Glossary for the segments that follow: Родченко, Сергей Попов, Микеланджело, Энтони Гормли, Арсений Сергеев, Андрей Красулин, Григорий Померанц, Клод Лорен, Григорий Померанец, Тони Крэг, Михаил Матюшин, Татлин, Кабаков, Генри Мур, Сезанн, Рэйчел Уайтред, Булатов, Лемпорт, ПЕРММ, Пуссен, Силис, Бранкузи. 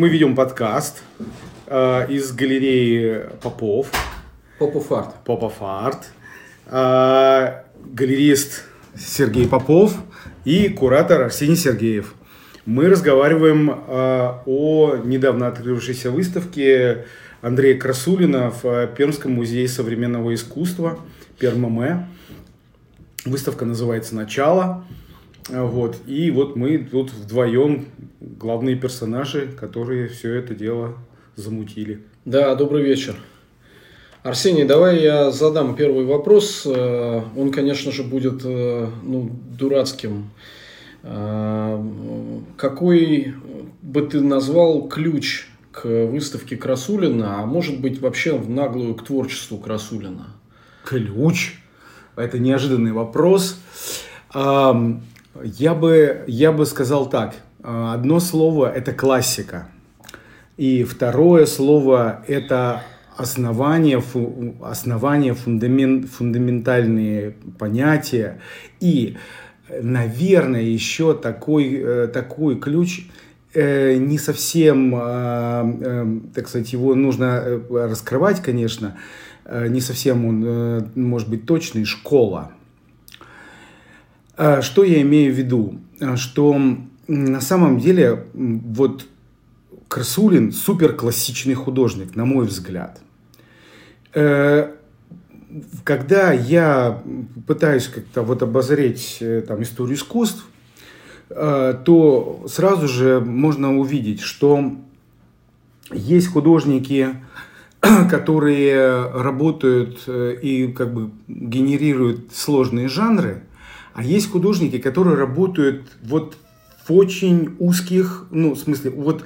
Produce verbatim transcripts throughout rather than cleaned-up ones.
мы ведем подкаст э, из галереи Попов. Попов-арт. Попов-арт. Э, галерист Сергей Попов и куратор Арсений Сергеев. Мы разговариваем э, о недавно открывшейся выставке Андрея Красулина в Пермском музее современного искусства ПЕРММ. Выставка называется «Начало». Вот. И вот мы тут вдвоем главные персонажи, которые все это дело замутили. Да, добрый вечер. Арсений, давай я задам первый вопрос. Он, конечно же, будет ну, дурацким. Какой бы ты назвал ключ к выставке Красулина, а может быть вообще в наглую к творчеству Красулина? Ключ? Это неожиданный вопрос. Я бы, я бы сказал так. Одно слово – это классика. И второе слово – это основание, основание фундамен, фундаментальные понятия. И, наверное, еще такой, такой ключ – не совсем, так сказать, его нужно раскрывать, конечно, не совсем он, может быть, точный, школа. Что я имею в виду? Что на самом деле вот Красулин суперклассичный художник, на мой взгляд. Когда я пытаюсь как-то вот обозреть там, историю искусств, то сразу же можно увидеть, что есть художники, которые работают и как бы генерируют сложные жанры, а есть художники, которые работают вот в очень узких, ну, в смысле, вот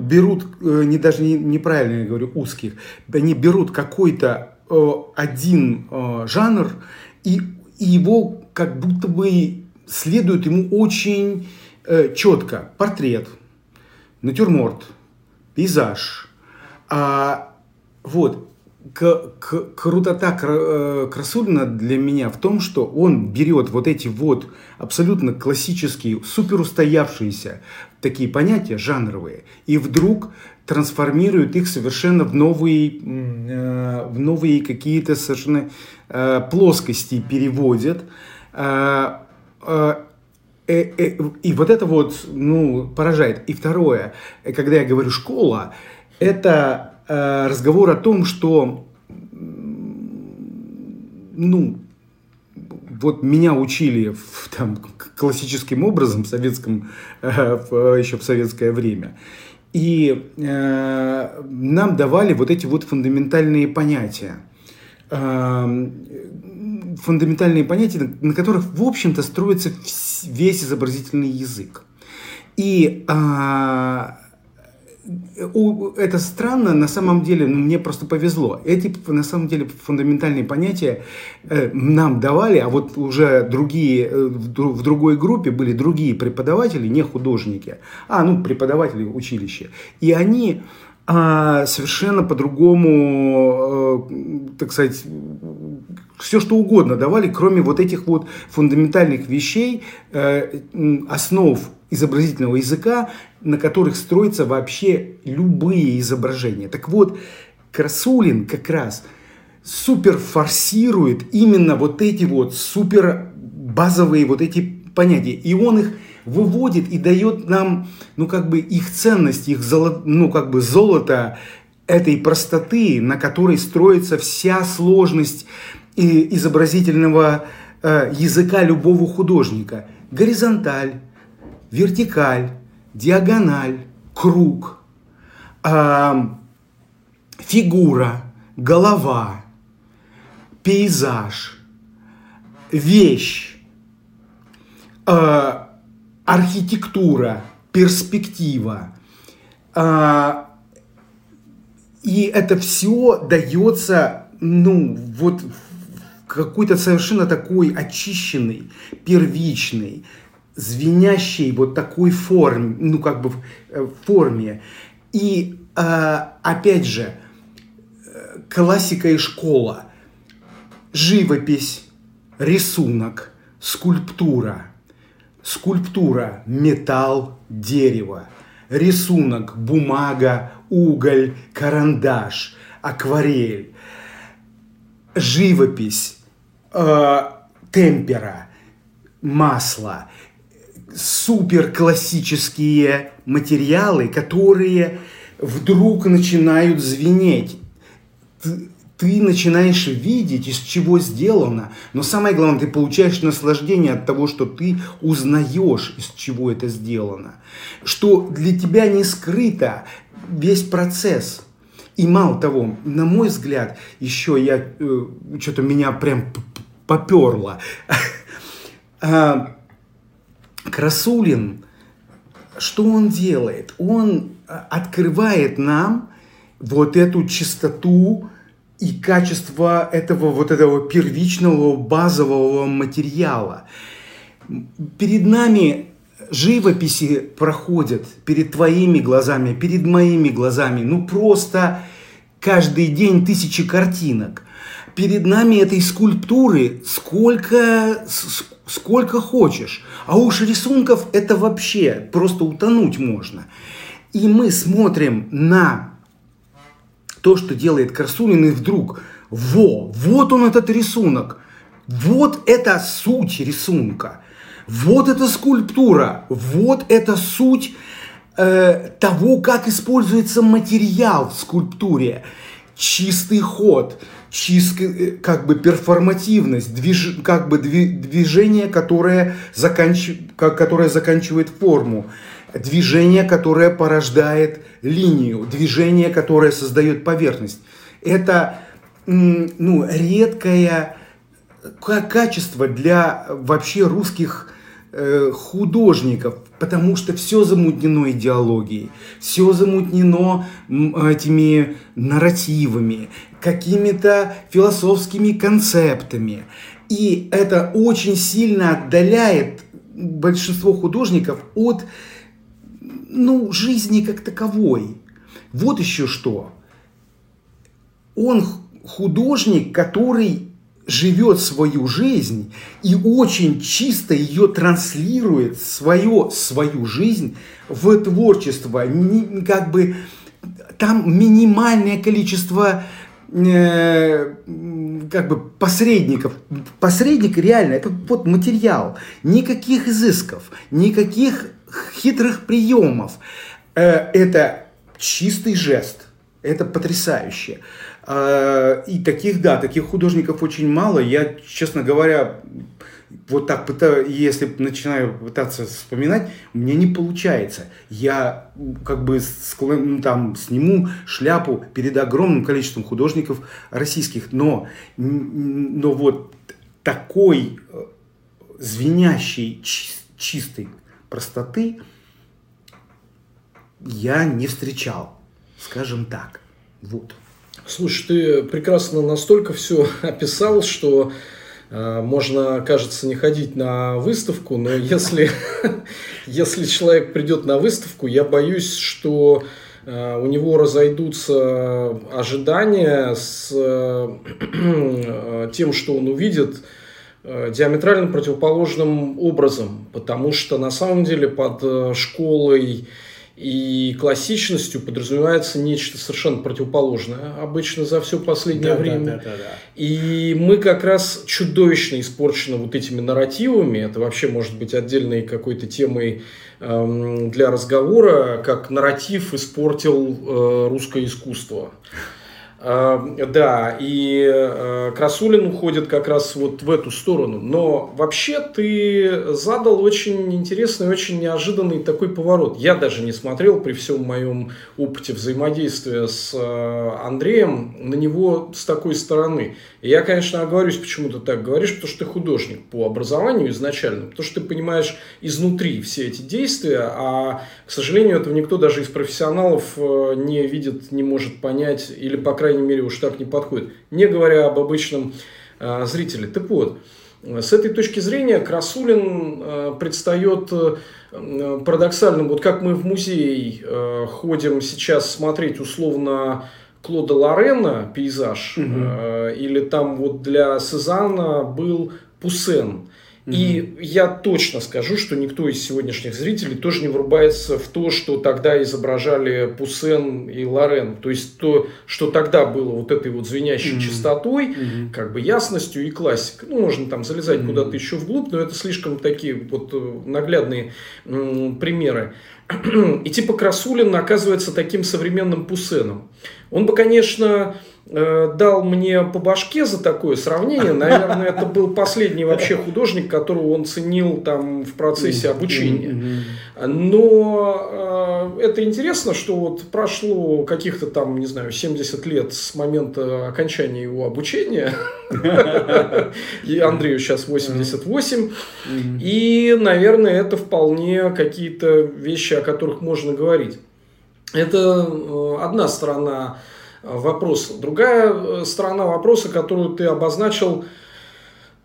берут, не, даже не, неправильно я говорю, узких, они берут какой-то один жанр и, и его как будто бы следует ему очень э, четко. Портрет, натюрморт, пейзаж. А, вот. К, к, крутота Красулина для меня в том, что он берет вот эти вот абсолютно классические, суперустоявшиеся такие понятия жанровые и вдруг трансформирует их совершенно в новые, э, в новые какие-то совершенно э, плоскости переводит. Э, И вот это вот, ну, поражает. И второе, когда я говорю «школа», это разговор о том, что, ну, вот меня учили там, классическим образом в советском, еще в советское время. И нам давали вот эти вот фундаментальные понятия. фундаментальные понятия, на которых, в общем-то, строится весь изобразительный язык. И а, это странно, на самом деле, мне просто повезло. Эти, на самом деле, фундаментальные понятия э, нам давали, а вот уже другие, э, в, в другой группе были другие преподаватели, не художники, а, ну, преподаватели училища. И они а, совершенно по-другому, э, так сказать, все, что угодно давали, кроме вот этих вот фундаментальных вещей, основ изобразительного языка, на которых строятся вообще любые изображения. Так вот, Красулин как раз супер форсирует именно вот эти вот супер базовые вот эти понятия. И он их выводит и дает нам, ну, как бы их ценность, их золото, ну, как бы золото этой простоты, на которой строится вся сложность и изобразительного э, языка любого художника. Горизонталь, вертикаль, диагональ, круг, э, фигура, голова, пейзаж, вещь, э, архитектура, перспектива. Э, и это все дается, ну, вот какой-то совершенно такой очищенный, первичный, звенящий вот такой форме, ну как бы форме. И опять же, классика и школа, живопись, рисунок, скульптура, скульптура, металл, дерево, рисунок, бумага, уголь, карандаш, акварель, живопись, э, темпера, масло, супер классические материалы, которые вдруг начинают звенеть. Ты, ты начинаешь видеть, из чего сделано, но самое главное, ты получаешь наслаждение от того, что ты узнаешь, из чего это сделано, что для тебя не скрыто весь процесс. И мало того, на мой взгляд, еще я, э, что-то меня прям поперло. Красулин, что он делает? Он открывает нам вот эту чистоту и качество этого вот этого первичного базового материала. Перед нами живописи проходят, перед твоими глазами, перед моими глазами, ну просто каждый день тысячи картинок. Перед нами этой скульптуры сколько, сколько хочешь. А уж рисунков это вообще просто утонуть можно. И мы смотрим на то, что делает Красулин, и вдруг, во, вот он этот рисунок, вот это суть рисунка, вот эта скульптура, вот это суть э, того, как используется материал в скульптуре. Чистый ход, чистый, как бы перформативность, движ, как бы движение, которое, заканч, которое заканчивает форму, движение, которое порождает линию, движение, которое создает поверхность. Это ну, редкое качество для вообще русских э, художников, потому что все замутнено идеологией, все замутнено этими нарративами, какими-то философскими концептами. И это очень сильно отдаляет большинство художников от, ну, жизни как таковой. Вот еще что. Он художник, который живет свою жизнь и очень чисто ее транслирует, свое, свою жизнь в творчество. Как бы там минимальное количество э, как бы посредников. Посредник реально, это вот материал. Никаких изысков, никаких хитрых приемов. Э, это чистый жест. Это потрясающе. И таких, да, таких художников очень мало. Я, честно говоря, вот так пытаюсь, если начинаю пытаться вспоминать, у меня не получается. Я как бы склон, там, сниму шляпу перед огромным количеством художников российских. Но, но вот такой звенящей, чистой простоты я не встречал. Скажем так, вот. Слушай, ты прекрасно настолько все описал, что э, можно, кажется, не ходить на выставку, но если, если человек придет на выставку, я боюсь, что э, у него разойдутся ожидания с э, тем, что он увидит, э, диаметрально противоположным образом, потому что на самом деле под школой и классичностью подразумевается нечто совершенно противоположное обычно за все последнее да, время. Да, да, да, да. И мы как раз чудовищно испорчены вот этими нарративами. Это вообще может быть отдельной какой-то темой эм, для разговора, как нарратив испортил э, русское искусство. Э, да, и э, Красулин уходит как раз вот в эту сторону. Но вообще ты задал очень интересный, очень неожиданный такой поворот. Я даже не смотрел, при всем моем опыте взаимодействия с э, Андреем, на него с такой стороны. И я, конечно, оговорюсь, почему ты так говоришь, потому что ты художник по образованию изначально, потому что ты понимаешь изнутри все эти действия, а, к сожалению, этого никто даже из профессионалов э, не видит, не может понять, или, по крайней мере, уж так не подходит, не говоря об обычном э, зрителе. Так вот, с этой точки зрения Красулин э, предстает э, парадоксальным. Вот как мы в музей э, ходим сейчас смотреть условно Клода Лорена пейзаж, угу. э, или там вот для Сезанна был Пуссен. Mm-hmm. И я точно скажу, что никто из сегодняшних зрителей тоже не врубается в то, что тогда изображали Пуссен и Лорен. То есть то, что тогда было вот этой вот звенящей mm-hmm. чистотой, mm-hmm. как бы ясностью и классикой. Ну, можно там залезать mm-hmm. куда-то еще вглубь, но это слишком такие вот наглядные м- примеры. И типа Красулин оказывается таким современным Пуссеном. Он бы, конечно, дал мне по башке за такое сравнение. Наверное, это был последний вообще художник, которого он ценил там в процессе обучения. Но э, это интересно, что вот прошло каких-то там, не знаю, семьдесят лет с момента окончания его обучения. И Андрею сейчас восемьдесят восемь. И, наверное, это вполне какие-то вещи, о которых можно говорить. Это одна сторона вопроса. Другая сторона вопроса, которую ты обозначил,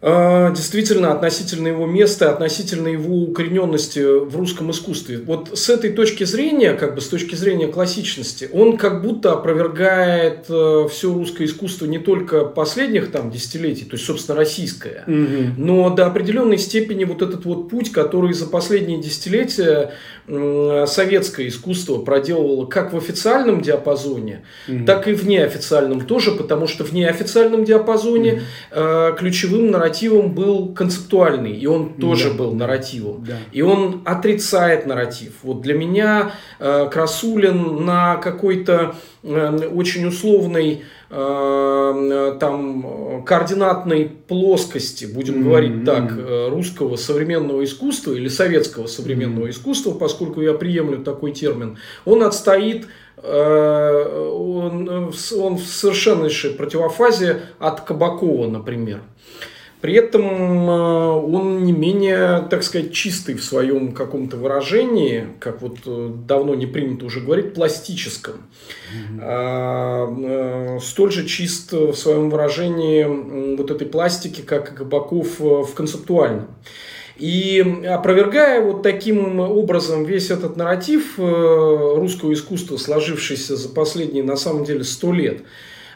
действительно относительно его места, относительно его укорененности в русском искусстве. Вот с этой точки зрения, как бы с точки зрения классичности, он как будто опровергает все русское искусство не только последних там десятилетий, то есть, собственно, российское, mm-hmm. но до определенной степени вот этот вот путь, который за последние десятилетия советское искусство проделывало как в официальном диапазоне, mm-hmm. так и в неофициальном тоже, потому что в неофициальном диапазоне mm-hmm. ключевым нарративом нарративом был концептуальный, и он тоже да. был нарративом. Да. И он отрицает нарратив. Вот для меня э, Красулин на какой-то э, очень условной э, там, координатной плоскости, будем mm-hmm. говорить так, э, русского современного искусства или советского современного mm-hmm. искусства, поскольку я приемлю такой термин, он отстоит э, он, он в совершеннейшей противофазе от Кабакова, например. При этом он не менее, так сказать, чистый в своем каком-то выражении, как вот давно не принято уже говорить, пластическом. Mm-hmm. Столь же чист в своем выражении вот этой пластики, как и Кабаков в концептуальном. И опровергая вот таким образом весь этот нарратив русского искусства, сложившийся за последние, на самом деле, сто лет,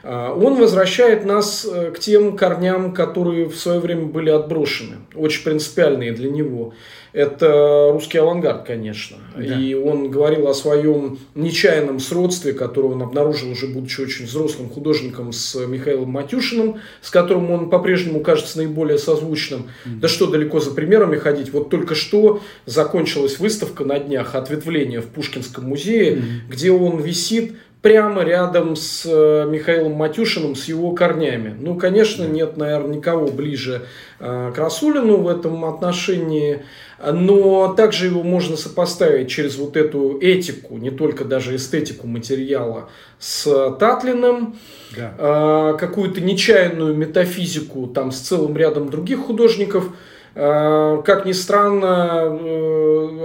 он возвращает нас к тем корням, которые в свое время были отброшены, очень принципиальные для него. Это русский авангард, конечно. Да. И он говорил о своем нечаянном сродстве, которое он обнаружил уже, будучи очень взрослым художником, с Михаилом Матюшиным, с которым он по-прежнему кажется наиболее созвучным. Mm-hmm. Да что далеко за примерами ходить. Вот только что закончилась выставка на днях «Ответвление» в Пушкинском музее, mm-hmm. где он висит прямо рядом с Михаилом Матюшиным, с его корнями. Ну, конечно, нет, наверное, никого ближе к Красулину в этом отношении, но также его можно сопоставить через вот эту этику, не только даже эстетику материала, с Татлиным, да. какую-то нечаянную метафизику там с целым рядом других художников. Как ни странно,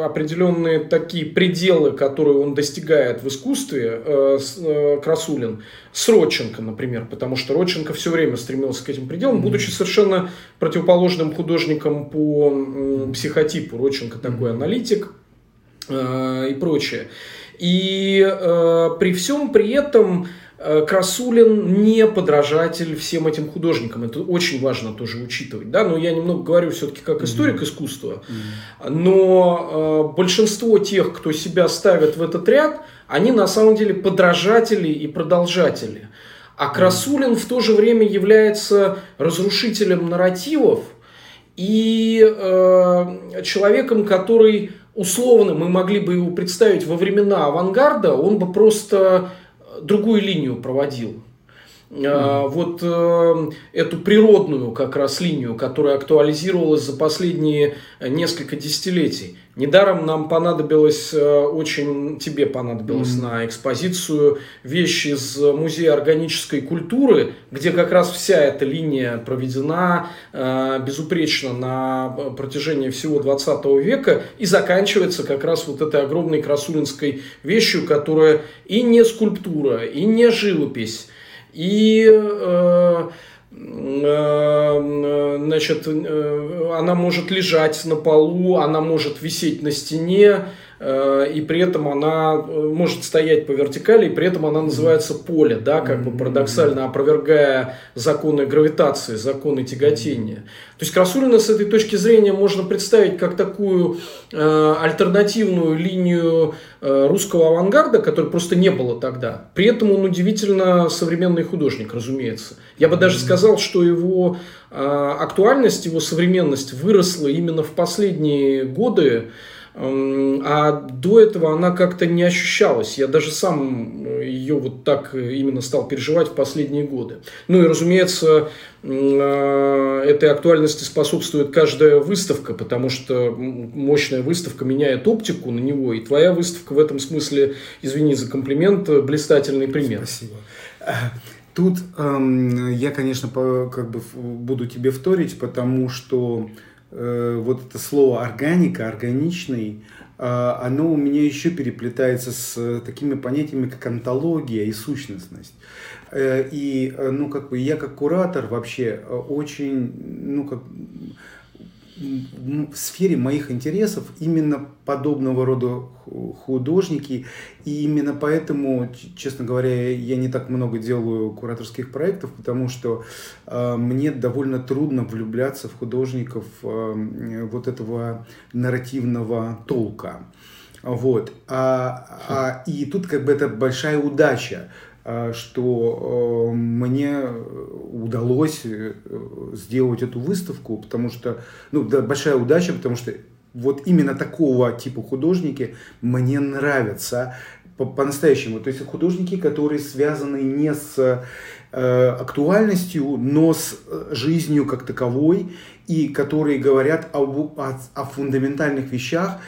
определенные такие пределы, которые он достигает в искусстве, Красулин, с Родченко, например, потому что Родченко все время стремился к этим пределам, будучи совершенно противоположным художником по психотипу. Родченко такой аналитик и прочее. И при всем при этом Красулин не подражатель всем этим художникам. Это очень важно тоже учитывать. Да? Но я немного говорю все-таки как историк mm-hmm. искусства. Mm-hmm. Но э, большинство тех, кто себя ставит в этот ряд, они на самом деле подражатели и продолжатели. А Красулин mm-hmm. в то же время является разрушителем нарративов и э, человеком, который условно, мы могли бы его представить во времена авангарда, он бы просто другую линию проводил. Mm-hmm. Вот э, эту природную как раз линию, которая актуализировалась за последние несколько десятилетий. Недаром нам понадобилось, очень тебе понадобилось mm-hmm. на экспозицию вещи из Музея органической культуры, где как раз вся эта линия проведена э, безупречно на протяжении всего двадцатого века и заканчивается как раз вот этой огромной красулинской вещью, которая и не скульптура, и не живопись, и э, э, значит, э, она может лежать на полу, она может висеть на стене, и при этом она может стоять по вертикали, и при этом она называется поле, да, как бы парадоксально опровергая законы гравитации, законы тяготения. То есть Красулина с этой точки зрения можно представить как такую э, альтернативную линию э, русского авангарда, которой просто не было тогда. При этом он удивительно современный художник, разумеется. Я бы даже сказал, что его э, актуальность, его современность выросла именно в последние годы, а до этого она как-то не ощущалась. Я даже сам ее вот так именно стал переживать в последние годы. Ну и, разумеется, этой актуальности способствует каждая выставка, потому что мощная выставка меняет оптику на него, и твоя выставка в этом смысле, извини за комплимент, блистательный пример. Спасибо. Тут эм, я, конечно, по, как бы буду тебе вторить, потому что вот это слово «органика», «органичный», оно у меня еще переплетается с такими понятиями, как онтология и сущностность. И ну, как бы, я как куратор вообще очень ну, как, в сфере моих интересов именно подобного рода художники. И именно поэтому, честно говоря, я не так много делаю кураторских проектов, потому что э, мне довольно трудно влюбляться в художников э, вот этого нарративного толка. Вот. А, а, и тут как бы это большая удача, что мне удалось сделать эту выставку, потому что, ну, да, большая удача, потому что вот именно такого типа художники мне нравятся по-настоящему. То есть художники, которые связаны не с э, актуальностью, но с жизнью как таковой, и которые говорят о, о, о фундаментальных вещах,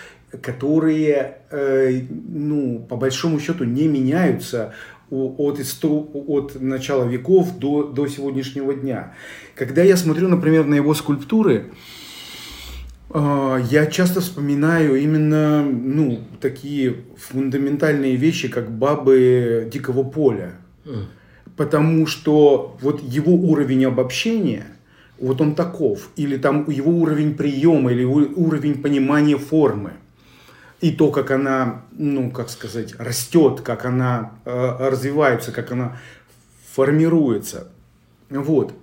которые, э, ну, по большому счету, не меняются От, от начала веков до, до сегодняшнего дня. Когда я смотрю, например, на его скульптуры, э, я часто вспоминаю именно ну, такие фундаментальные вещи, как бабы дикого поля. Mm. Потому что вот его уровень обобщения, вот он таков. Или там его уровень приема, или его уровень понимания формы. И то, как она, ну, как сказать, растет, как она э, развивается, как она формируется. Вот.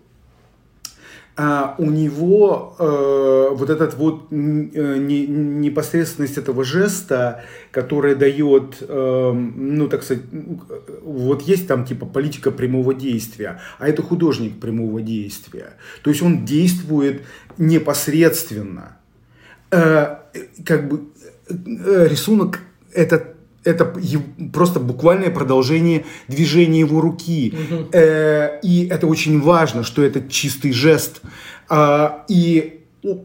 А у него э, вот эта вот не, непосредственность этого жеста, которая дает, э, ну, так сказать, вот есть там типа политика прямого действия, а это художник прямого действия. То есть он действует непосредственно. Э, как бы... Рисунок это, это просто буквальное продолжение движения его руки. Угу. Э, и это очень важно, что это чистый жест. Э, и, э,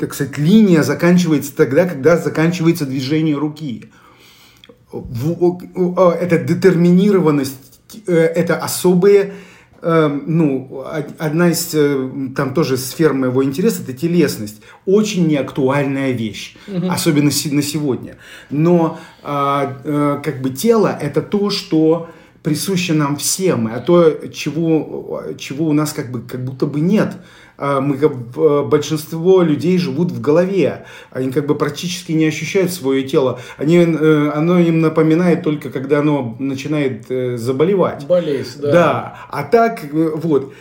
так сказать, линия заканчивается тогда, когда заканчивается движение руки. В, э, это детерминированность, э, это особые... Ну, одна из там тоже сфер моего интереса – это телесность. Очень неактуальная вещь, угу. особенно на сегодня. Но как бы тело – это то, что присуще нам всем, а то, чего, чего у нас как бы, как будто бы нет. Мы, большинство людей живут в голове, они как бы практически не ощущают свое тело, они, оно им напоминает только, когда оно начинает заболевать. Болезнь, да. Да, а так вот.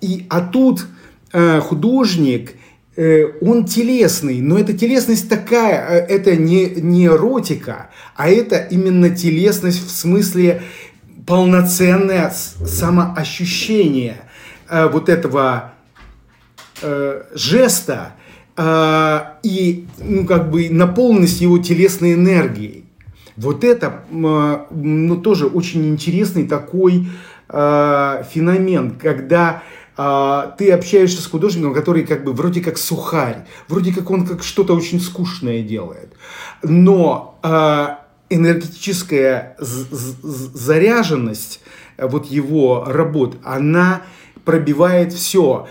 И, а тут художник, он телесный, но эта телесность такая, это не, не эротика, а это именно телесность в смысле полноценное самоощущение вот этого жеста э, и ну, как бы наполненность его телесной энергией. Вот это э, ну, тоже очень интересный такой э, феномен, когда э, ты общаешься с художником, который как бы вроде как сухарь, вроде как он как что-то очень скучное делает, но э, энергетическая заряженность вот его работ, она пробивает все.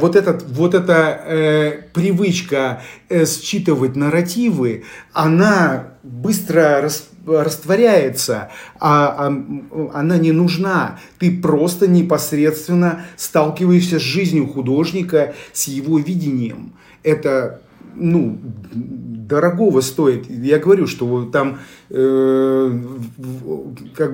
Вот, этот, вот эта э, привычка э, считывать нарративы, она быстро рас, растворяется, а, а, она не нужна. Ты просто непосредственно сталкиваешься с жизнью художника, с его видением. Это ну, дорогого стоит. Я говорю, что там э, как,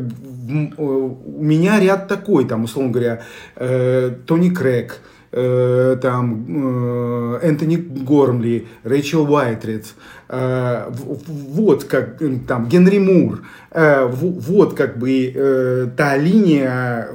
у меня ряд такой, там, условно говоря, э, Тони Крэг, э, там, э, Энтони Гормли, Рэйчел Уайтред, э, вот как там Генри Мур, э, вот как бы э, та линия,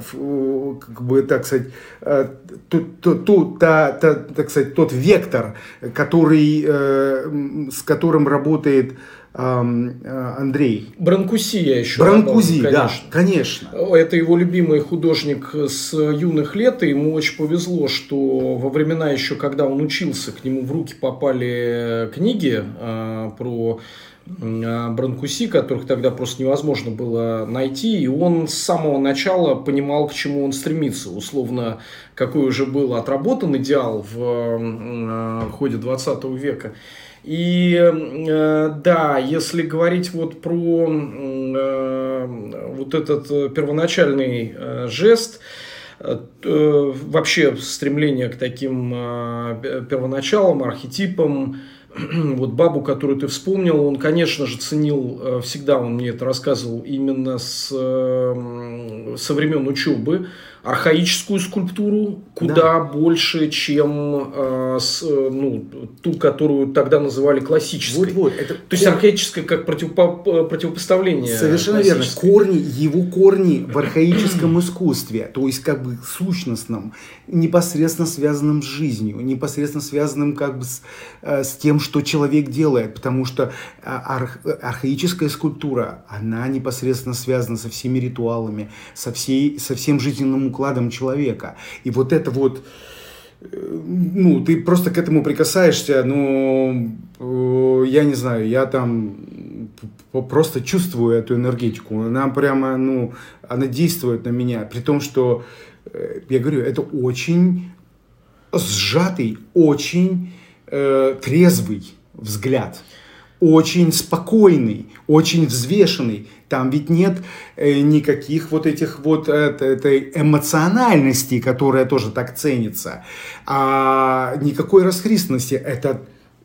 как бы, так сказать, э, то, то, то, та, та, так сказать, тот вектор, который, э, с которым работает Андрей. Бранкузи я еще. Бранкузи, да, конечно. Это его любимый художник с юных лет, и ему очень повезло, что во времена еще, когда он учился, к нему в руки попали книги про Бранкузи, которых тогда просто невозможно было найти, и он с самого начала понимал, к чему он стремится, условно, какой уже был отработан идеал в ходе двадцатого века. И э, да, если говорить вот про э, вот этот первоначальный э, жест, э, вообще стремление к таким э, первоначалам, архетипам, вот Бабу, которую ты вспомнил, он, конечно же, ценил, всегда он мне это рассказывал, именно с, со времен учебы, архаическую скульптуру, куда да. больше, чем ну, ту, которую тогда называли классической. Вот, вот, это... То есть, архаическая как противопо... противопоставление. Совершенно верно. Корни, его корни в архаическом искусстве, то есть, как бы сущностном, непосредственно связанным с жизнью, непосредственно связанным как бы с, с тем, что человек делает, потому что арх... архаическая скульптура, она непосредственно связана со всеми ритуалами, со, всей, со всем жизненным укладом человека. И вот это вот, ну, ты просто к этому прикасаешься, ну, я не знаю, я там просто чувствую эту энергетику, она прямо, ну, она действует на меня, при том, что, я говорю, это очень сжатый, очень э, трезвый взгляд, очень спокойный, очень взвешенный. Там ведь нет э, никаких вот этих вот э, этой эмоциональности, которая тоже так ценится, а никакой расхристанности. Это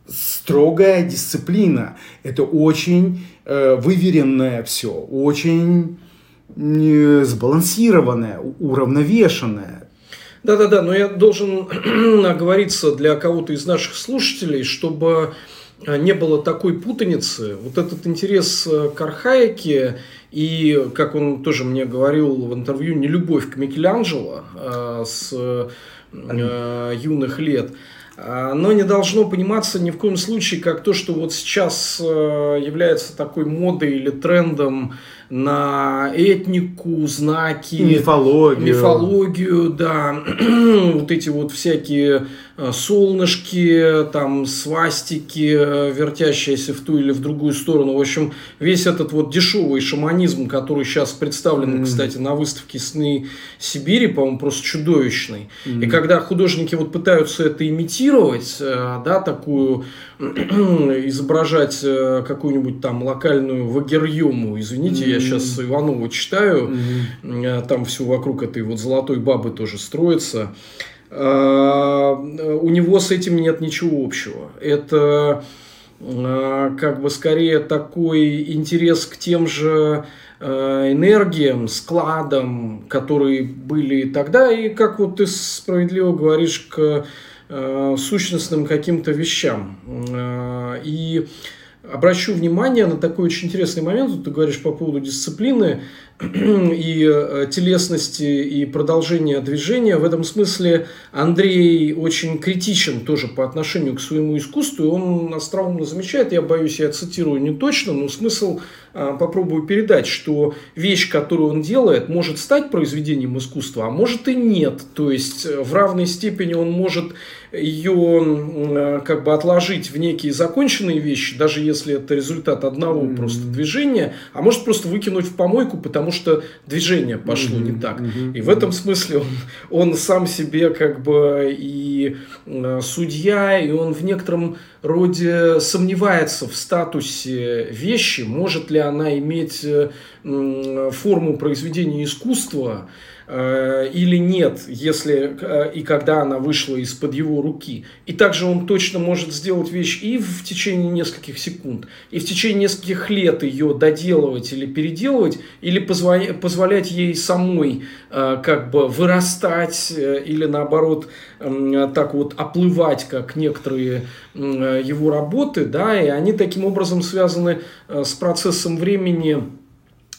строгая дисциплина, это очень э, выверенное все, очень э, сбалансированное, уравновешенное. Да-да-да, но я должен оговориться для кого-то из наших слушателей, чтобы не было такой путаницы. Вот этот интерес к архаике и, как он тоже мне говорил в интервью, нелюбовь к Микеланджело э, с э, юных лет, оно не должно пониматься ни в коем случае как то, что вот сейчас является такой модой или трендом на этнику, знаки, мифологию, мифологию, да, вот эти вот всякие солнышки, там свастики, вертящиеся в ту или в другую сторону. В общем, весь этот вот дешевый шаманизм, который сейчас представлен, mm-hmm. кстати, на выставке «Сны Сибири», по-моему, просто чудовищный. Mm-hmm. И когда художники вот пытаются это имитировать, да, такую изображать какую-нибудь там локальную вагерьему, извините, mm-hmm. я сейчас Иванова читаю, mm-hmm. там все вокруг этой вот золотой бабы тоже строится. У него с этим нет ничего общего. Это как бы скорее такой интерес к тем же энергиям, складам, которые были тогда, и, как вот ты справедливо говоришь, к сущностным каким-то вещам. И обращу внимание на такой очень интересный момент. Ты говоришь по поводу дисциплины и телесности, и продолжения движения. В этом смысле Андрей очень критичен тоже по отношению к своему искусству. И он остроумно замечает, я боюсь, я цитирую не точно, но смысл попробую передать, что вещь, которую он делает, может стать произведением искусства, а может и нет. То есть в равной степени он может ее как бы отложить в некие законченные вещи, даже если это результат одного mm-hmm. просто движения, а может просто выкинуть в помойку, потому что движение пошло mm-hmm. не так. Mm-hmm. И в этом смысле он, он сам себе как бы и судья, и он в некотором роде сомневается в статусе вещи, может ли она иметь форму произведения искусства, или нет, если и когда она вышла из-под его руки. И также он точно может сделать вещь и в течение нескольких секунд, и в течение нескольких лет ее доделывать или переделывать, или позволять ей самой как бы вырастать или наоборот так вот оплывать, как некоторые его работы, да, и они таким образом связаны с процессом времени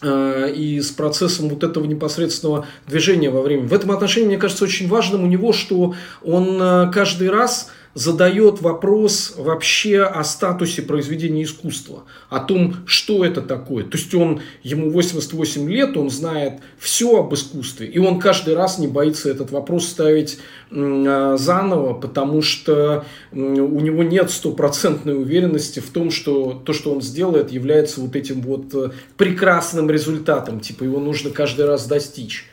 и с процессом вот этого непосредственного движения во времени. В этом отношении, мне кажется, очень важным у него, что он каждый раз задает вопрос вообще о статусе произведения искусства, о том, что это такое. То есть он, ему восемьдесят восемь лет, он знает все об искусстве, и он каждый раз не боится этот вопрос ставить заново, потому что у него нет стопроцентной уверенности в том, что то, что он сделает, является вот этим вот прекрасным результатом, типа его нужно каждый раз достичь.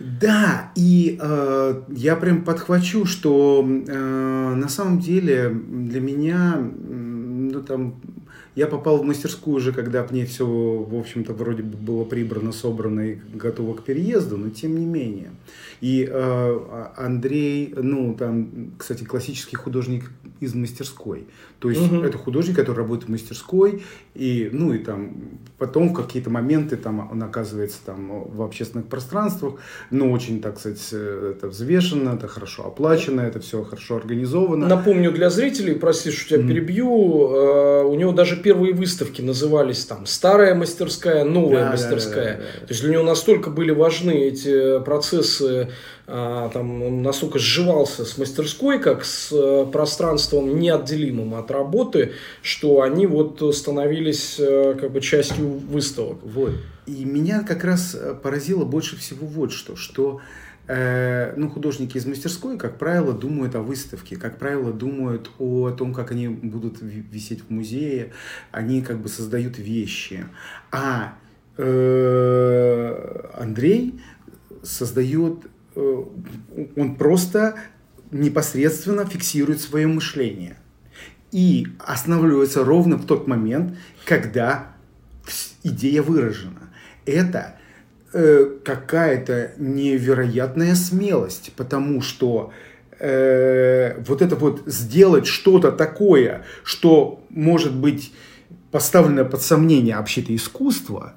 Да, и э, я прям подхвачу, что э, на самом деле для меня, ну там, я попал в мастерскую уже, когда к ней все, в общем-то, вроде бы было прибрано, собрано и готово к переезду, но тем не менее. И э, Андрей, ну там, кстати, классический художник из мастерской. То есть угу. это художник, который работает в мастерской, и, ну и там, потом в какие-то моменты там, он оказывается там, в общественных пространствах, но очень, так сказать, это взвешенно, это хорошо оплачено, это все хорошо организовано. Напомню для зрителей, прости, что тебя перебью, э, у него даже первые выставки назывались там «Старая мастерская», «Новая да, мастерская». Да, да, да, да. То есть для него настолько были важны эти процессы, э, там, он настолько сживался с мастерской, как с э, пространством неотделимым от работы, что они вот становились как бы частью выставок. Вот. И меня как раз поразило больше всего вот что, что э, ну, художники из мастерской, как правило, думают о выставке, как правило, думают о, о том, как они будут висеть в музее, они как бы создают вещи. А э, Андрей создает, э, он просто непосредственно фиксирует свое мышление. И останавливается ровно в тот момент, когда идея выражена. Это э, какая-то невероятная смелость, потому что э, вот это вот сделать что-то такое, что может быть поставлено под сомнение вообще-то искусство,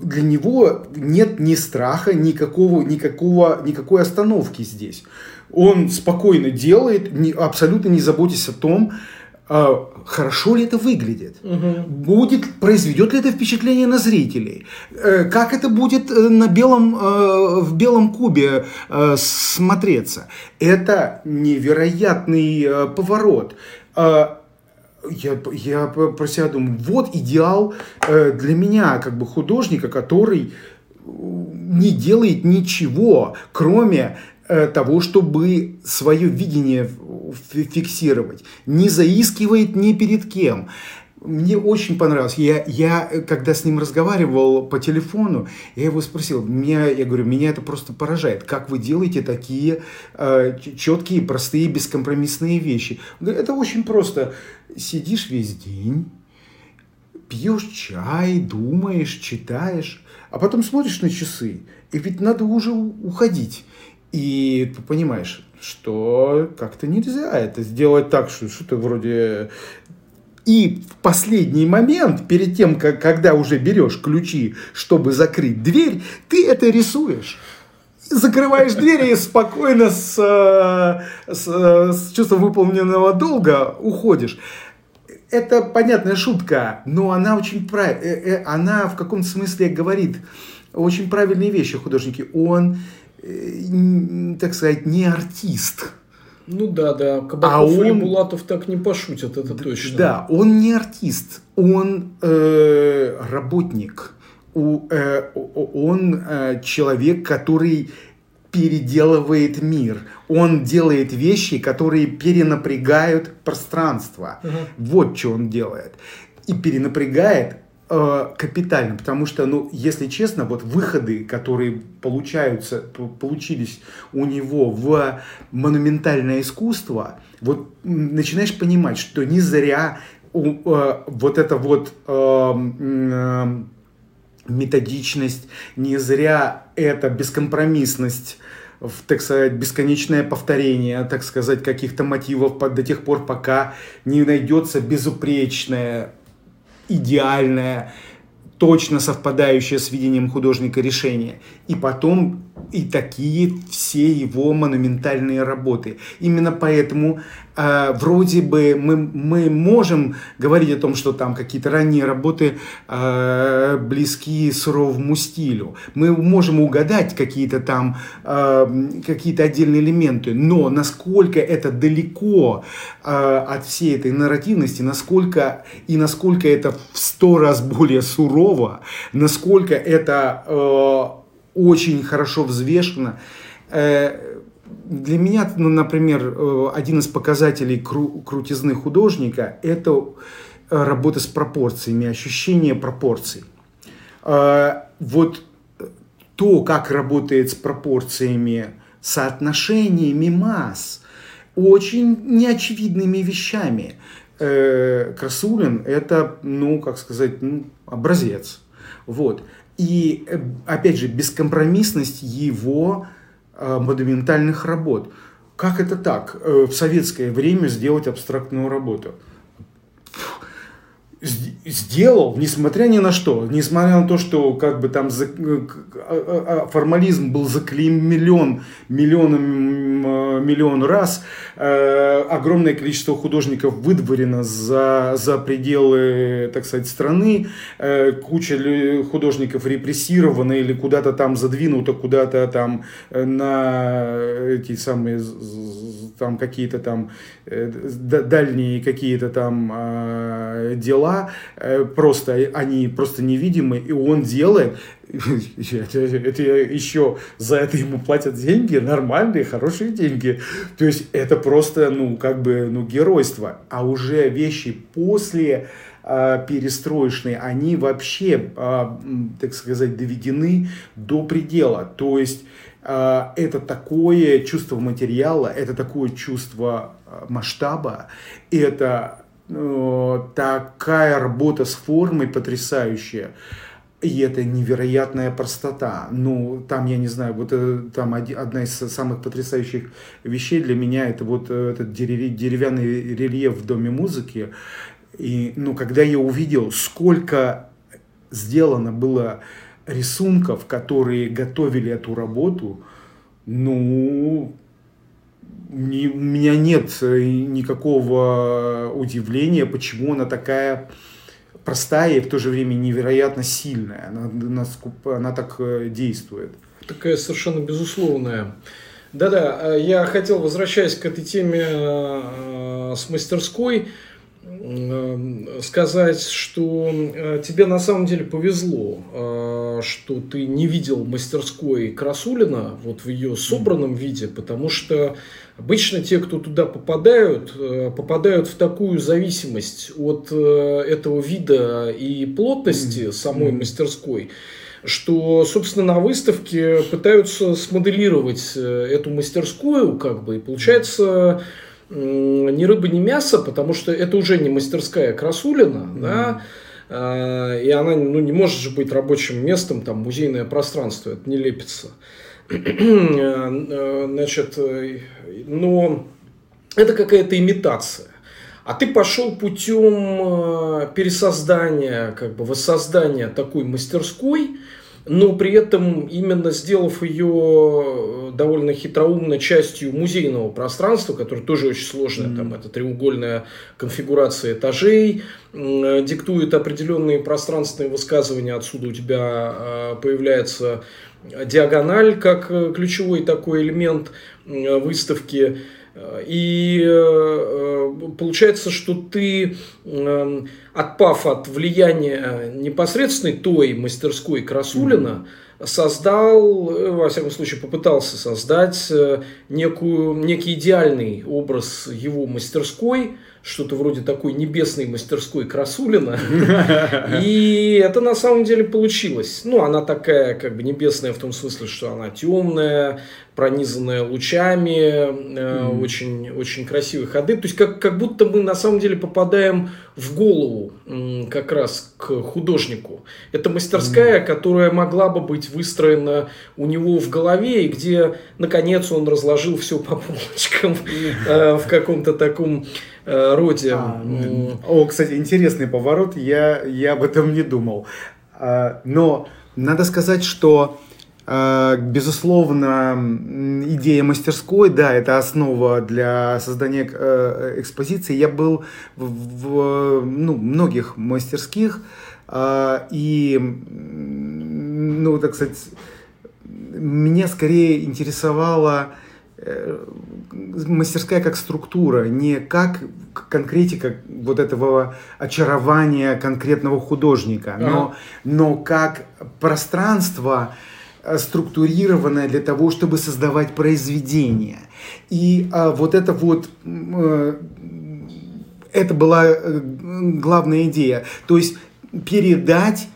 для него нет ни страха, никакого, никакого, никакой остановки здесь. Он спокойно делает, не, абсолютно не заботясь о том, э, хорошо ли это выглядит, угу. будет, произведет ли это впечатление на зрителей, э, как это будет на белом, э, в белом кубе э, смотреться. Это невероятный э, поворот. Э, Я, я про себя думаю, вот идеал э, для меня, как бы художника, который не делает ничего, кроме э, того, чтобы свое видение фиксировать, не заискивает ни перед кем. Мне очень понравилось. Я, я, когда с ним разговаривал по телефону, я его спросил, меня, я говорю, меня это просто поражает. Как вы делаете такие э, четкие, простые, бескомпромиссные вещи? Он говорит, это очень просто. Сидишь весь день, пьешь чай, думаешь, читаешь, а потом смотришь на часы, и ведь надо уже уходить. И ты понимаешь, что как-то нельзя это сделать так, что, что ты вроде... И в последний момент, перед тем, как, когда уже берешь ключи, чтобы закрыть дверь, ты это рисуешь. Закрываешь дверь и спокойно с, с, с чувством выполненного долга уходишь. Это понятная шутка, но она, очень прав... она в каком-то смысле говорит очень правильные вещи художники. Он, так сказать, не артист. Ну да, да, Кабаков а он... и Булатов так не пошутят, это да, точно. Да, он не артист, он э, работник, У, э, он э, человек, который переделывает мир, он делает вещи, которые перенапрягают пространство, угу. вот что он делает, и перенапрягает э, капитально, потому что, ну, если честно, вот выходы, которые получаются, получились у него в монументальное искусство, вот начинаешь понимать, что не зря у, э, вот это вот э, э, методичность, не зря эта бескомпромиссность, в, так сказать, бесконечное повторение, так сказать, каких-то мотивов до тех пор, пока не найдется безупречное, идеальное, точно совпадающее с видением художника решение. И потом и такие все его монументальные работы. Именно поэтому э, вроде бы мы, мы можем говорить о том, что там какие-то ранние работы э, близки суровому стилю. Мы можем угадать какие-то там э, какие-то отдельные элементы, но насколько это далеко э, от всей этой нарративности, насколько и насколько это в сто раз более сурово, насколько это э, очень хорошо взвешено. Э, для меня, ну, например, э, один из показателей кру- крутизны художника – это работа с пропорциями, ощущение пропорций. Э, вот то, как работает с пропорциями, соотношениями масс, очень неочевидными вещами. Красулин – это, ну, как сказать, ну, образец. Вот. И, опять же, бескомпромиссность его э, монументальных работ. Как это так? Э, в советское время сделать абстрактную работу? Сделал, несмотря ни на что. Несмотря на то, что как бы там за... формализм был заклеймлен миллионом, миллион раз, э, огромное количество художников выдворено за, за пределы, так сказать, страны, э, куча художников репрессирована или куда-то там задвинута, куда-то там на эти самые там какие-то там дальние какие-то там э, дела. Просто они просто невидимы, и он делает. Это, это еще за это ему платят деньги, нормальные, хорошие деньги. То есть это просто, ну, как бы, ну, геройство. А уже вещи после э, перестроечные, они вообще, э, так сказать, доведены до предела. То есть э, это такое чувство материала, это такое чувство масштаба, это такая работа с формой потрясающая, и это невероятная простота. Ну, там, я не знаю, вот там одна из самых потрясающих вещей для меня — это вот этот деревянный рельеф в Доме музыки. И, ну, когда я увидел, сколько сделано было рисунков, которые готовили эту работу, ну... У меня нет никакого удивления, почему она такая простая и в то же время невероятно сильная. Она, она, она так действует. Такая совершенно безусловная. Да-да, я хотел, возвращаясь к этой теме с мастерской, сказать, что тебе на самом деле повезло, что ты не видел мастерской Красулина вот в ее собранном виде, потому что обычно те, кто туда попадают, попадают в такую зависимость от этого вида и плотности самой мастерской, что, собственно, на выставке пытаются смоделировать эту мастерскую, как бы, и получается... ни рыба, ни мясо, потому что это уже не мастерская Красулина, mm-hmm. да, и она, ну, не может же быть рабочим местом, там, музейное пространство, это не лепится. Значит, но это какая-то имитация. А ты пошел путем пересоздания, как бы воссоздания такой мастерской, но при этом именно сделав ее довольно хитроумно частью музейного пространства, которое тоже очень сложное, mm-hmm. там эта треугольная конфигурация этажей э, диктует определенные пространственные высказывания, отсюда у тебя э, появляется диагональ как ключевой такой элемент э, выставки, и э, получается, что ты, э, отпав от влияния непосредственной той мастерской Красулина, mm-hmm. создал, во всяком случае попытался создать некую, некий идеальный образ его мастерской, что-то вроде такой небесной мастерской Красулина. И это на самом деле получилось. Ну, она такая, как бы, небесная в том смысле, что она темная, пронизанная лучами, э, очень, очень красивые ходы. То есть, как, как будто мы на самом деле попадаем в голову пришел как раз к художнику. Это мастерская, mm. которая могла бы быть выстроена у него в голове, и где, наконец, он разложил все по полочкам mm. в каком-то таком роде. А, ну, о, кстати, интересный поворот, я, я об этом не думал. Но надо сказать, что, безусловно, идея мастерской, да, это основа для создания экспозиции. Я был в, в ну, многих мастерских, и, ну, так сказать, меня скорее интересовала мастерская как структура, не как конкретика вот этого очарования конкретного художника, но, но как пространство, структурированное для того, чтобы создавать произведение. И а, вот это вот... Э, это была главная идея. То есть передать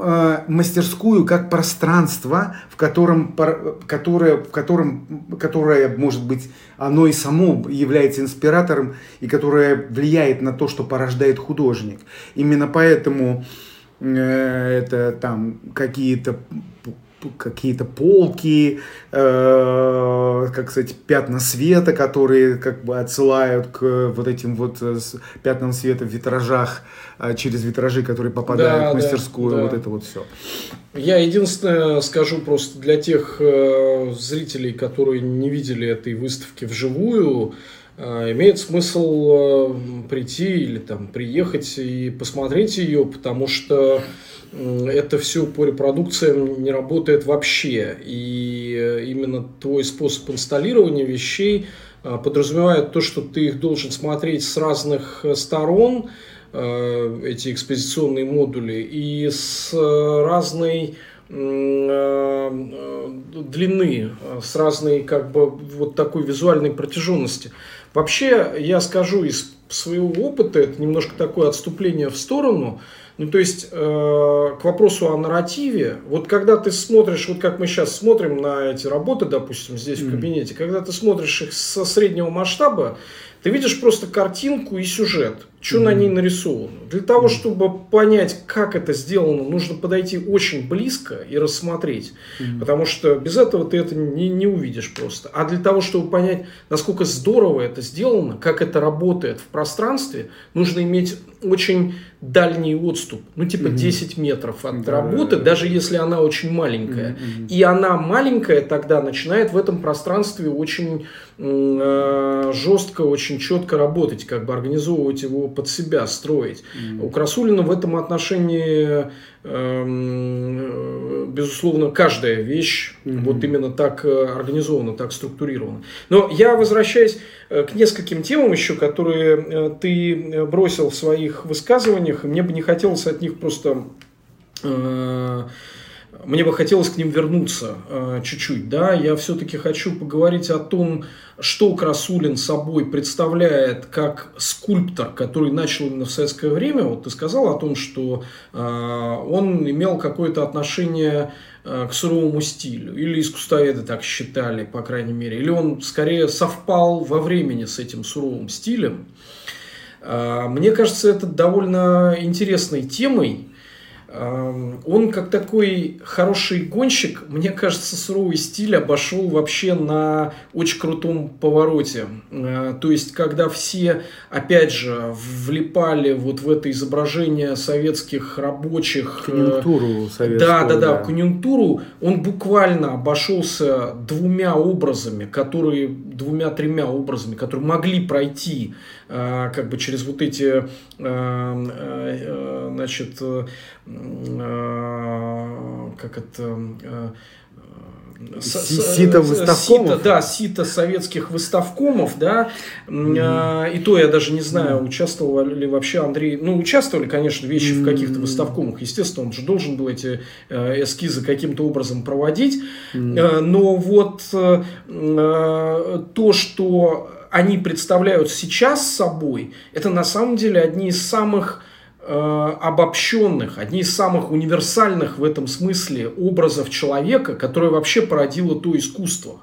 э, мастерскую как пространство, в котором, которое, в котором, которое, может быть, оно и само является инспиратором, и которое влияет на то, что порождает художник. Именно поэтому э, это там какие-то... какие-то полки, э, как сказать, пятна света, которые как бы отсылают к вот этим вот пятнам света в витражах, через витражи, которые попадают да, в мастерскую, да, вот да. это вот все. Я единственное скажу просто для тех э, зрителей, которые не видели этой выставки вживую, э, имеет смысл э, прийти или там приехать и посмотреть ее, потому что это все по репродукциям не работает вообще. И именно твой способ инсталлирования вещей подразумевает то, что ты их должен смотреть с разных сторон, эти экспозиционные модули, и с разной длины, с разной как бы вот такой визуальной протяженности. Вообще, я скажу из своего опыта, это немножко такое отступление в сторону, ну, то есть, э, к вопросу о нарративе, вот когда ты смотришь, вот как мы сейчас смотрим на эти работы, допустим, здесь mm-hmm. в кабинете, когда ты смотришь их со среднего масштаба, ты видишь просто картинку и сюжет, что mm-hmm. на ней нарисовано. Для того, чтобы понять, как это сделано, нужно подойти очень близко и рассмотреть, mm-hmm. потому что без этого ты это не, не увидишь просто. А для того, чтобы понять, насколько здорово это сделано, как это работает в пространстве, нужно иметь очень дальний отступ, ну типа mm-hmm. десять метров от да, работы, да, даже да. если она очень маленькая. Mm-hmm. И она маленькая тогда начинает в этом пространстве очень э, жестко, очень четко работать, как бы организовывать его под себя, строить. Mm-hmm. У Красулина в этом отношении, э, безусловно, каждая вещь mm-hmm. вот именно так организована, так структурирована. Но я возвращаюсь к нескольким темам еще, которые ты бросил в своих высказываниях. Мне бы не хотелось от них просто... Э, мне бы хотелось к ним вернуться э, чуть-чуть. Да? Я все-таки хочу поговорить о том, что Красулин собой представляет как скульптор, который начал именно в советское время. Вот ты сказал о том, что э, он имел какое-то отношение э, к суровому стилю. Или искусствоведы так считали, по крайней мере. Или он скорее совпал во времени с этим суровым стилем. Мне кажется, это довольно интересной темой. Он, как такой хороший гонщик, мне кажется, суровый стиль обошел вообще на очень крутом повороте. То есть, когда все, опять же, влипали вот в это изображение советских рабочих... Конъюнктуру советскую. Да, да, да, да. конъюнктуру. Он буквально обошелся двумя образами, которые... двумя-тремя образами, которые могли пройти как бы через вот эти, значит... как это... Сито выставкомов. Сито, да, сито советских выставкомов, да. Mm-hmm. И то я даже не знаю, участвовал ли вообще Андрей. Ну, участвовали, конечно, вещи mm-hmm. в каких-то выставкомах. Естественно, он же должен был эти эскизы каким-то образом проводить. Mm-hmm. Но вот то, что они представляют сейчас собой, это на самом деле одни из самых... обобщенных, одни из самых универсальных в этом смысле образов человека, которое вообще породило то искусство.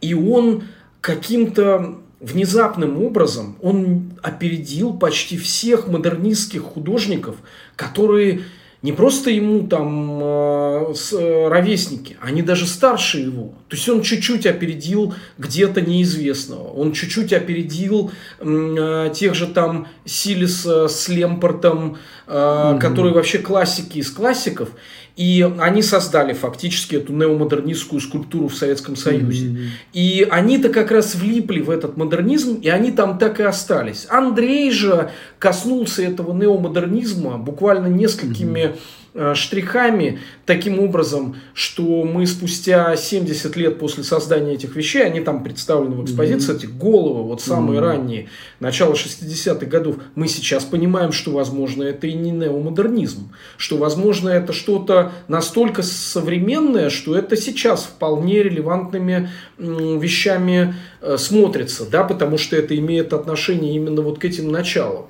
И он каким-то внезапным образом он опередил почти всех модернистских художников, которые не просто ему там э, с, э, ровесники, они даже старше его. То есть он чуть-чуть опередил где-то неизвестного. Он чуть-чуть опередил э, тех же там Силиса с Лемпортом, э, угу. которые вообще классики из классиков. И они создали фактически эту неомодернистскую скульптуру в Советском Союзе. Mm-hmm. И они-то как раз влипли в этот модернизм, и они там так и остались. Андрей же коснулся этого неомодернизма буквально несколькими mm-hmm. штрихами, таким образом, что мы спустя семьдесят лет после создания этих вещей, они там представлены в экспозиции, mm-hmm. эти головы, вот самые mm-hmm. ранние, начало шестидесятых годов, мы сейчас понимаем, что, возможно, это и не неомодернизм, что, возможно, это что-то настолько современное, что это сейчас вполне релевантными вещами смотрится, да, потому что это имеет отношение именно вот к этим началам.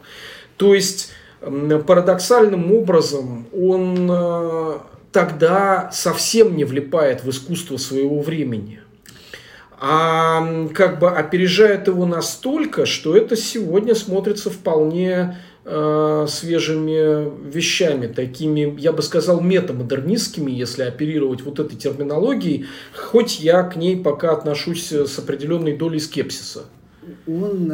То есть парадоксальным образом он тогда совсем не влипает в искусство своего времени, а как бы опережает его настолько, что это сегодня смотрится вполне свежими вещами, такими, я бы сказал, метамодернистскими, если оперировать вот этой терминологией, хоть я к ней пока отношусь с определенной долей скепсиса. Он,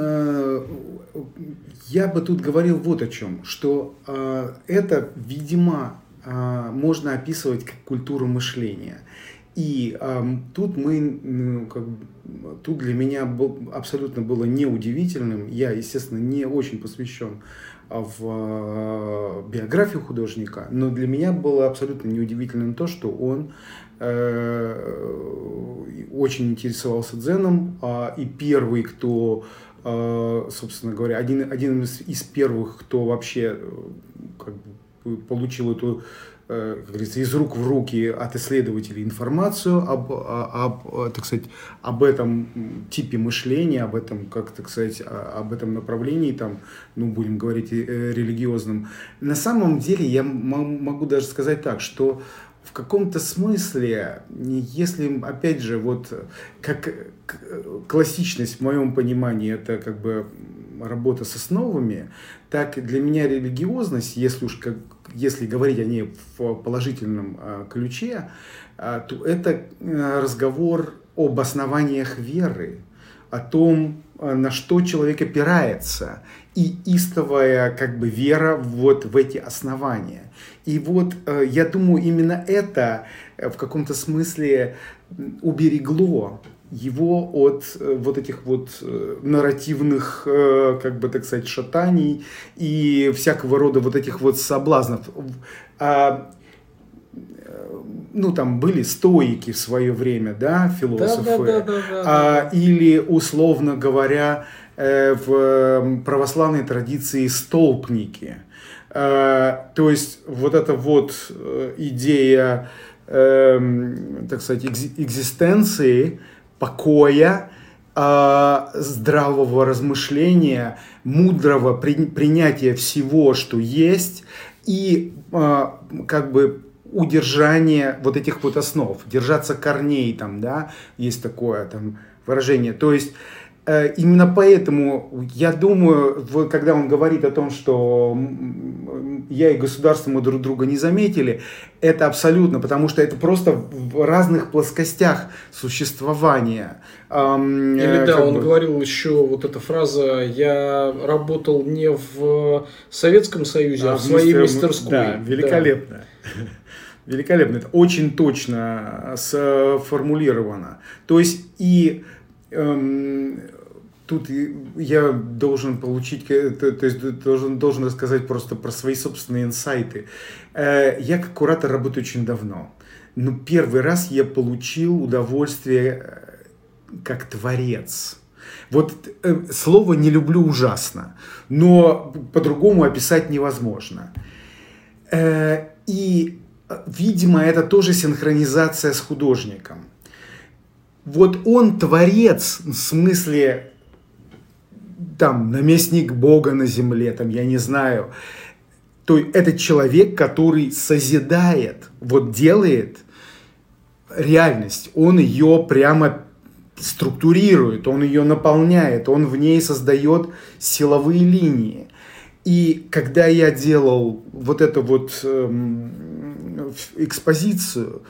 я бы тут говорил вот о чем, что это, видимо, можно описывать как культуру мышления. И э, тут мы, ну, как, тут для меня был, абсолютно было неудивительным. Я, естественно, не очень посвящен в э, биографию художника, но для меня было абсолютно неудивительным то, что он э, очень интересовался дзеном, э, и первый, кто, э, собственно говоря, один, один из, из первых, кто вообще как бы, получил эту, как говорится, из рук в руки от исследователей информацию об, об, так сказать, об этом типе мышления, об этом, как, так сказать, об этом направлении, там, ну, будем говорить, религиозном. На самом деле я могу даже сказать так, что в каком-то смысле, если, опять же, вот как классичность в моем понимании, это как бы работа с основами, так и для меня религиозность, если уж как, если говорить о ней в положительном э, ключе, э, то это э, разговор об основаниях веры, о том, э, на что человек опирается, и истовая как бы вера вот в эти основания. И вот э, я думаю, именно это э, в каком-то смысле уберегло его от вот этих вот нарративных, как бы так сказать, шатаний и всякого рода вот этих вот соблазнов. А, ну, там были стоики в свое время, да, философы, да, да, да, да, да, да. А, или, условно говоря, в православной традиции столпники. А, то есть вот эта вот идея, так сказать, экзистенции, покоя, здравого размышления, мудрого принятия всего, что есть, и как бы удержание вот этих вот основ, держаться корней, там, да, есть такое там выражение. То есть именно поэтому, я думаю, когда он говорит о том, что я и государство мы друг друга не заметили, это абсолютно, потому что это просто в разных плоскостях существования. Или да, он бы... говорил еще вот эта фраза: я работал не в Советском Союзе, а, а в своей мистер... мастерской. Да, великолепно. Да. Великолепно. Это очень точно сформулировано. То есть и... Эм... Тут я должен получить, то, то есть должен, должен рассказать просто про свои собственные инсайты. Я как куратор работаю очень давно, но первый раз я получил удовольствие как творец. Вот слово «не люблю» ужасно, но по-другому описать невозможно. И, видимо, это тоже синхронизация с художником. Вот он творец, в смысле... там, наместник Бога на земле, там, я не знаю. То есть это человек, который созидает, вот делает реальность. Он ее прямо структурирует, он ее наполняет, он в ней создает силовые линии. И когда я делал вот эту вот эм, экспозицию,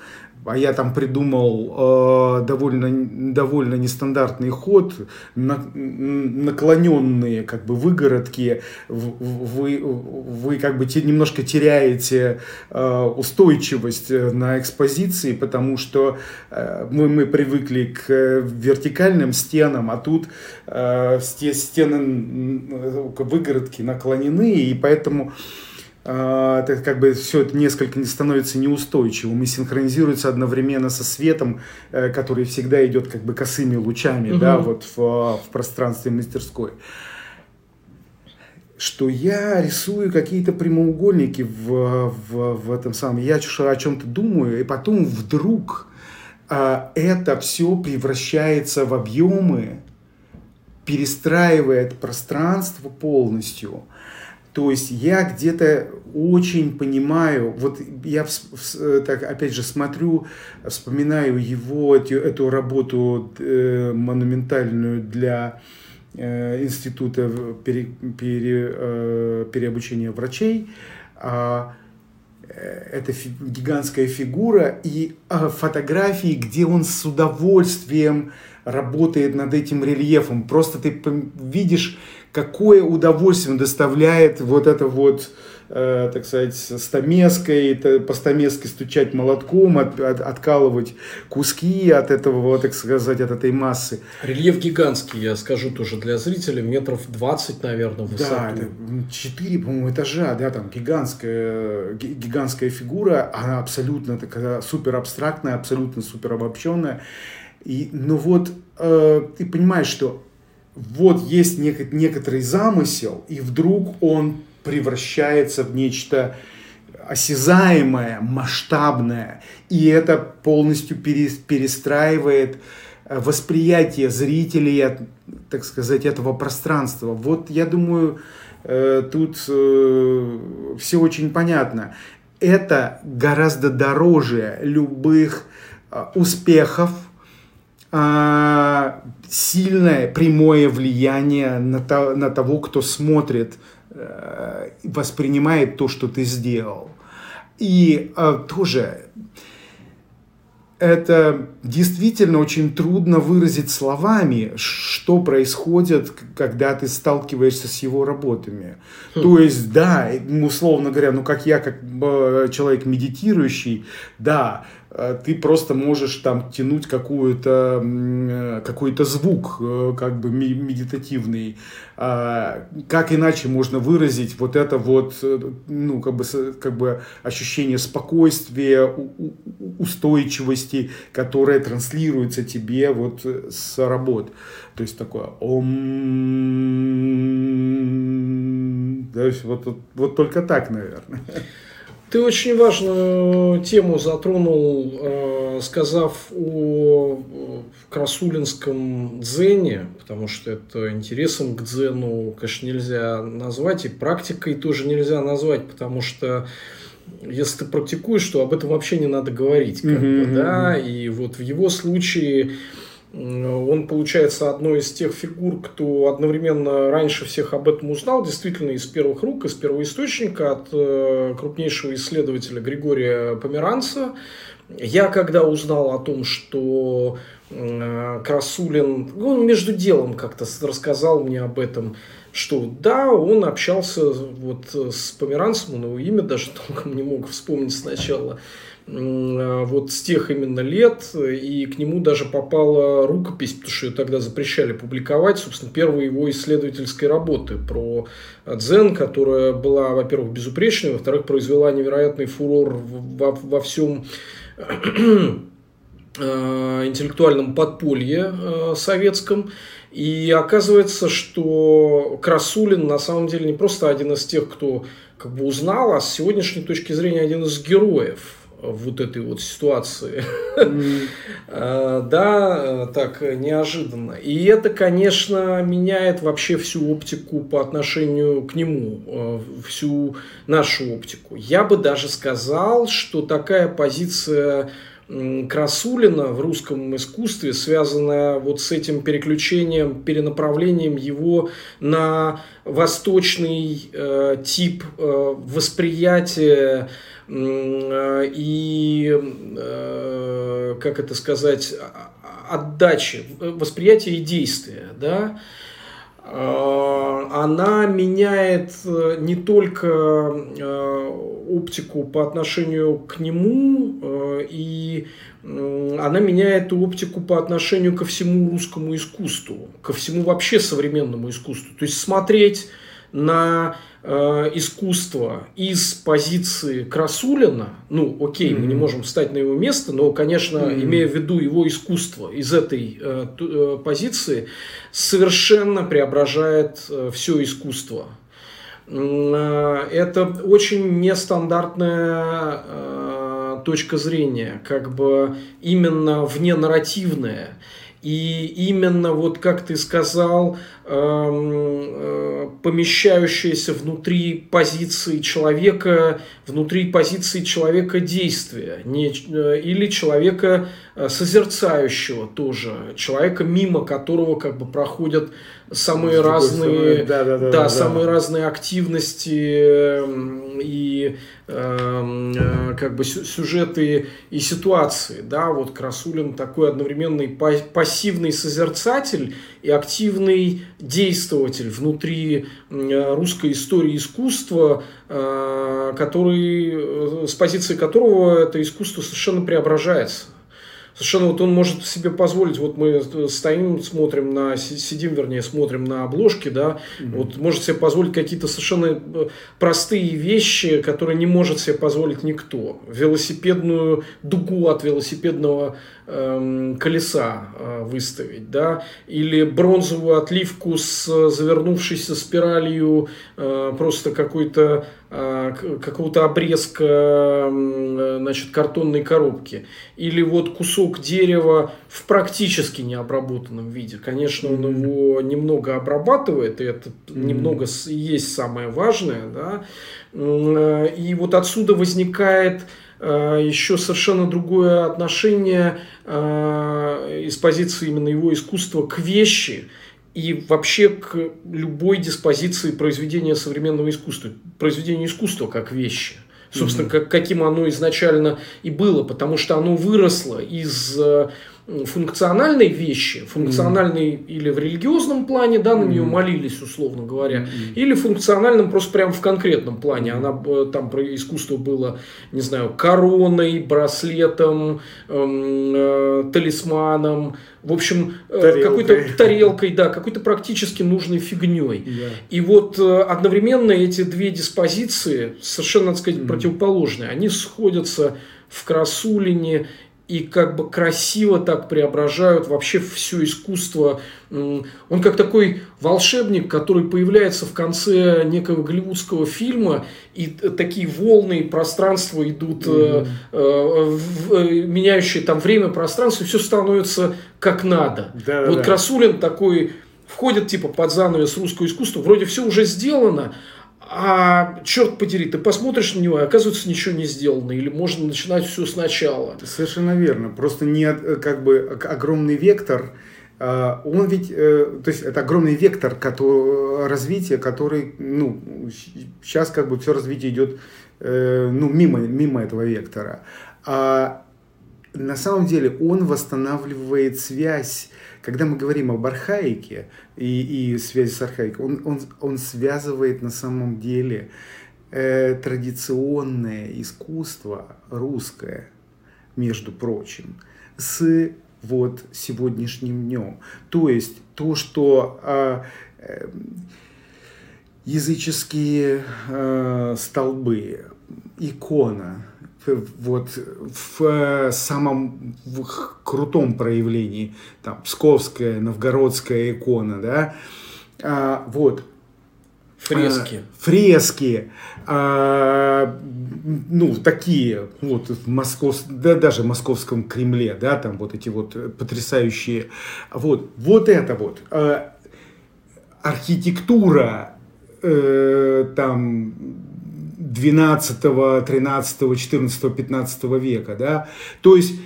а я там придумал э, довольно, довольно нестандартный ход, на, наклоненные как бы выгородки, вы, вы как бы те, немножко теряете э, устойчивость на экспозиции, потому что э, мы, мы привыкли к вертикальным стенам, а тут э, стены, выгородки наклонены, и поэтому... Это как бы все это несколько становится неустойчивым и синхронизируется одновременно со светом, который всегда идет как бы косыми лучами, угу. да, вот в, в пространстве мастерской. Что я рисую какие-то прямоугольники в, в, в этом самом, я о чем-то думаю, и потом вдруг это все превращается в объемы, перестраивает пространство полностью. То есть я где-то очень понимаю, вот я так, опять же смотрю, вспоминаю его, эту, эту работу э, монументальную для э, института пере, пере, э, переобучения врачей. А, это фи, гигантская фигура и а, фотографии, где он с удовольствием работает над этим рельефом. Просто ты видишь... Какое удовольствие доставляет вот это вот, э, так сказать, стамеской, по стамеске стучать молотком, от, от, откалывать куски от этого, так сказать, от этой массы. Рельеф гигантский, я скажу тоже для зрителей, метров двадцать, наверное, в высоту. Да, четыре, по-моему, этажа, да, там гигантская, гигантская фигура, она абсолютно такая суперабстрактная, абсолютно суперобобщенная. И, ну вот, э, ты понимаешь, что... Вот есть нек- некоторый замысел, и вдруг он превращается в нечто осязаемое, масштабное, и это полностью перес- перестраивает восприятие зрителей, от, так сказать, этого пространства. Вот, я думаю, э, тут э, все очень понятно. Это гораздо дороже любых э, успехов, сильное прямое влияние на, то, на того, кто смотрит, воспринимает то, что ты сделал. И тоже это действительно очень трудно выразить словами, что происходит, когда ты сталкиваешься с его работами. Хм. То есть, да, условно говоря, ну как я, как человек медитирующий, да, ты просто можешь там тянуть какую-то, какой-то звук, как бы медитативный. Как иначе можно выразить вот это вот, ну, как бы, как бы ощущение спокойствия, устойчивости, которое транслируется тебе вот с работ. То есть такое ом. То есть вот, вот, вот только так, наверное. Ты очень важную тему затронул, сказав о красулинском дзене, потому что это интересом к дзену, конечно, нельзя назвать, и практикой тоже нельзя назвать, потому что если ты практикуешь, то об этом вообще не надо говорить, как mm-hmm. бы, да, и вот в его случае... Он, получается, одной из тех фигур, кто одновременно раньше всех об этом узнал, действительно из первых рук, из первоисточника, от крупнейшего исследователя Григория Померанца. Я когда узнал о том, что Красулин, он между делом как-то рассказал мне об этом, что да, он общался вот с Померанцем, он его имя даже толком не мог вспомнить сначала, вот с тех именно лет, и к нему даже попала рукопись, потому что ее тогда запрещали публиковать, собственно, первые его исследовательские работы про дзен, которая была, во-первых, безупречной, во-вторых, произвела невероятный фурор во, во всем интеллектуальном подполье советском. И оказывается, что Красулин на самом деле не просто один из тех, кто как бы узнал, а с сегодняшней точки зрения один из героев вот этой вот ситуации. Mm. Да, так неожиданно. И это, конечно, меняет вообще всю оптику по отношению к нему, всю нашу оптику. Я бы даже сказал, что такая позиция Красулина в русском искусстве связана вот с этим переключением, перенаправлением его на восточный э, тип э, восприятия э, и, э, как это сказать, отдачи, восприятия и действия, да? Она меняет не только оптику по отношению к нему, и она меняет оптику по отношению ко всему русскому искусству, ко всему вообще современному искусству. То есть смотреть на искусство из позиции Красулина, ну, окей, mm-hmm. мы не можем встать на его место, но, конечно, mm-hmm. имея в виду его искусство из этой э, э, позиции, совершенно преображает э, все искусство. Э, это очень нестандартная э, точка зрения, как бы именно вненарративная. И именно, вот как ты сказал, помещающееся внутри позиции человека, внутри позиции человека действия, не, или человека созерцающего тоже, человека, мимо которого как бы проходят самые разные, да, да, да, да, да. самые разные активности и э, как бы сюжеты и ситуации, да, вот Красулин такой одновременный пассивный созерцатель и активный действователь внутри русской истории искусства, э, который, с позиции которого это искусство совершенно преображается. Совершенно вот он может себе позволить, вот мы стоим, смотрим на, сидим, вернее, смотрим на обложки, да, mm-hmm. вот может себе позволить какие-то совершенно простые вещи, которые не может себе позволить никто. Велосипедную дугу от велосипедного э, колеса э, выставить, да, или бронзовую отливку с завернувшейся спиралью э, просто какой-то какого-то обрезка, значит, картонной коробки, или вот кусок дерева в практически необработанном виде. Конечно, он mm-hmm. его немного обрабатывает, и это mm-hmm. немного есть самое важное, да? И вот отсюда возникает еще совершенно другое отношение из позиции именно его искусства к вещи. И вообще к любой диспозиции произведения современного искусства. Произведение искусства как вещи. Собственно, mm-hmm. как, каким оно изначально и было. Потому что оно выросло из функциональной вещи. Функциональной mm-hmm. или в религиозном плане, да, на mm-hmm. нее молились, условно говоря. Mm-hmm. Или функциональном просто прямо в конкретном плане. Она, там искусство было, не знаю, короной, браслетом, э-э, талисманом. В общем, тарелкой. какой-то тарелкой, да, какой-то практически нужной фигней. Yeah. И вот одновременно эти две диспозиции, совершенно, так сказать, mm-hmm. противоположные, они сходятся в Красулине и как бы красиво так преображают вообще все искусство. Он как такой волшебник, который появляется в конце некого голливудского фильма, и такие волны, и пространства идут, mm-hmm. э, э, меняющие там время, пространство, и все становится как надо. Да-да-да. Вот Красулин такой входит типа под занавес русского искусства, вроде все уже сделано, а черт подери, ты посмотришь на него, и оказывается, ничего не сделано, или можно начинать все сначала. Совершенно верно. Просто не как бы огромный вектор. Он ведь, то есть это огромный вектор который, развития, который, ну, сейчас как бы все развитие идет, ну, мимо, мимо этого вектора. А на самом деле он восстанавливает связь. Когда мы говорим об архаике и, и связи с архаикой, он, он, он связывает на самом деле э, традиционное искусство русское, между прочим, с вот сегодняшним днем. То есть то, что э, э, языческие э, столбы, икона, вот в самом крутом проявлении, там, псковская, новгородская икона, да, а, вот. Фрески. Фрески. А, ну, такие, вот, в Москов... да, даже в Московском Кремле, да, там вот эти вот потрясающие. Вот, вот это вот. А, архитектура э, там двенадцатого, тринадцатого, четырнадцатого, пятнадцатого века, да. То есть,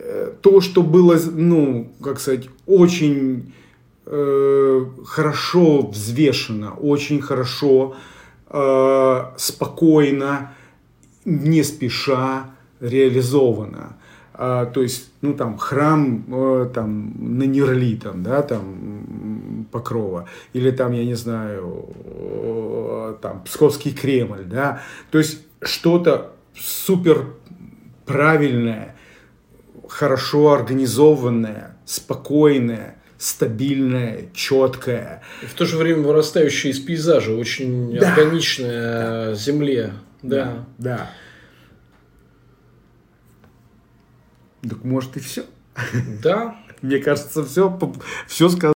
э, то, что было, ну, как сказать, очень... хорошо взвешено, очень хорошо, э, спокойно, не спеша реализовано. Э, то есть, ну там храм э, там на Нерли, там, да, там Покрова, или там, я не знаю, э, там Псковский Кремль, да. То есть что-то супер правильное, хорошо организованное, спокойное, стабильная, четкая. И в то же время вырастающая из пейзажа, очень да. органичная да. земле. Да. да. да. Так может и все. Да. Мне кажется, все, все сказано.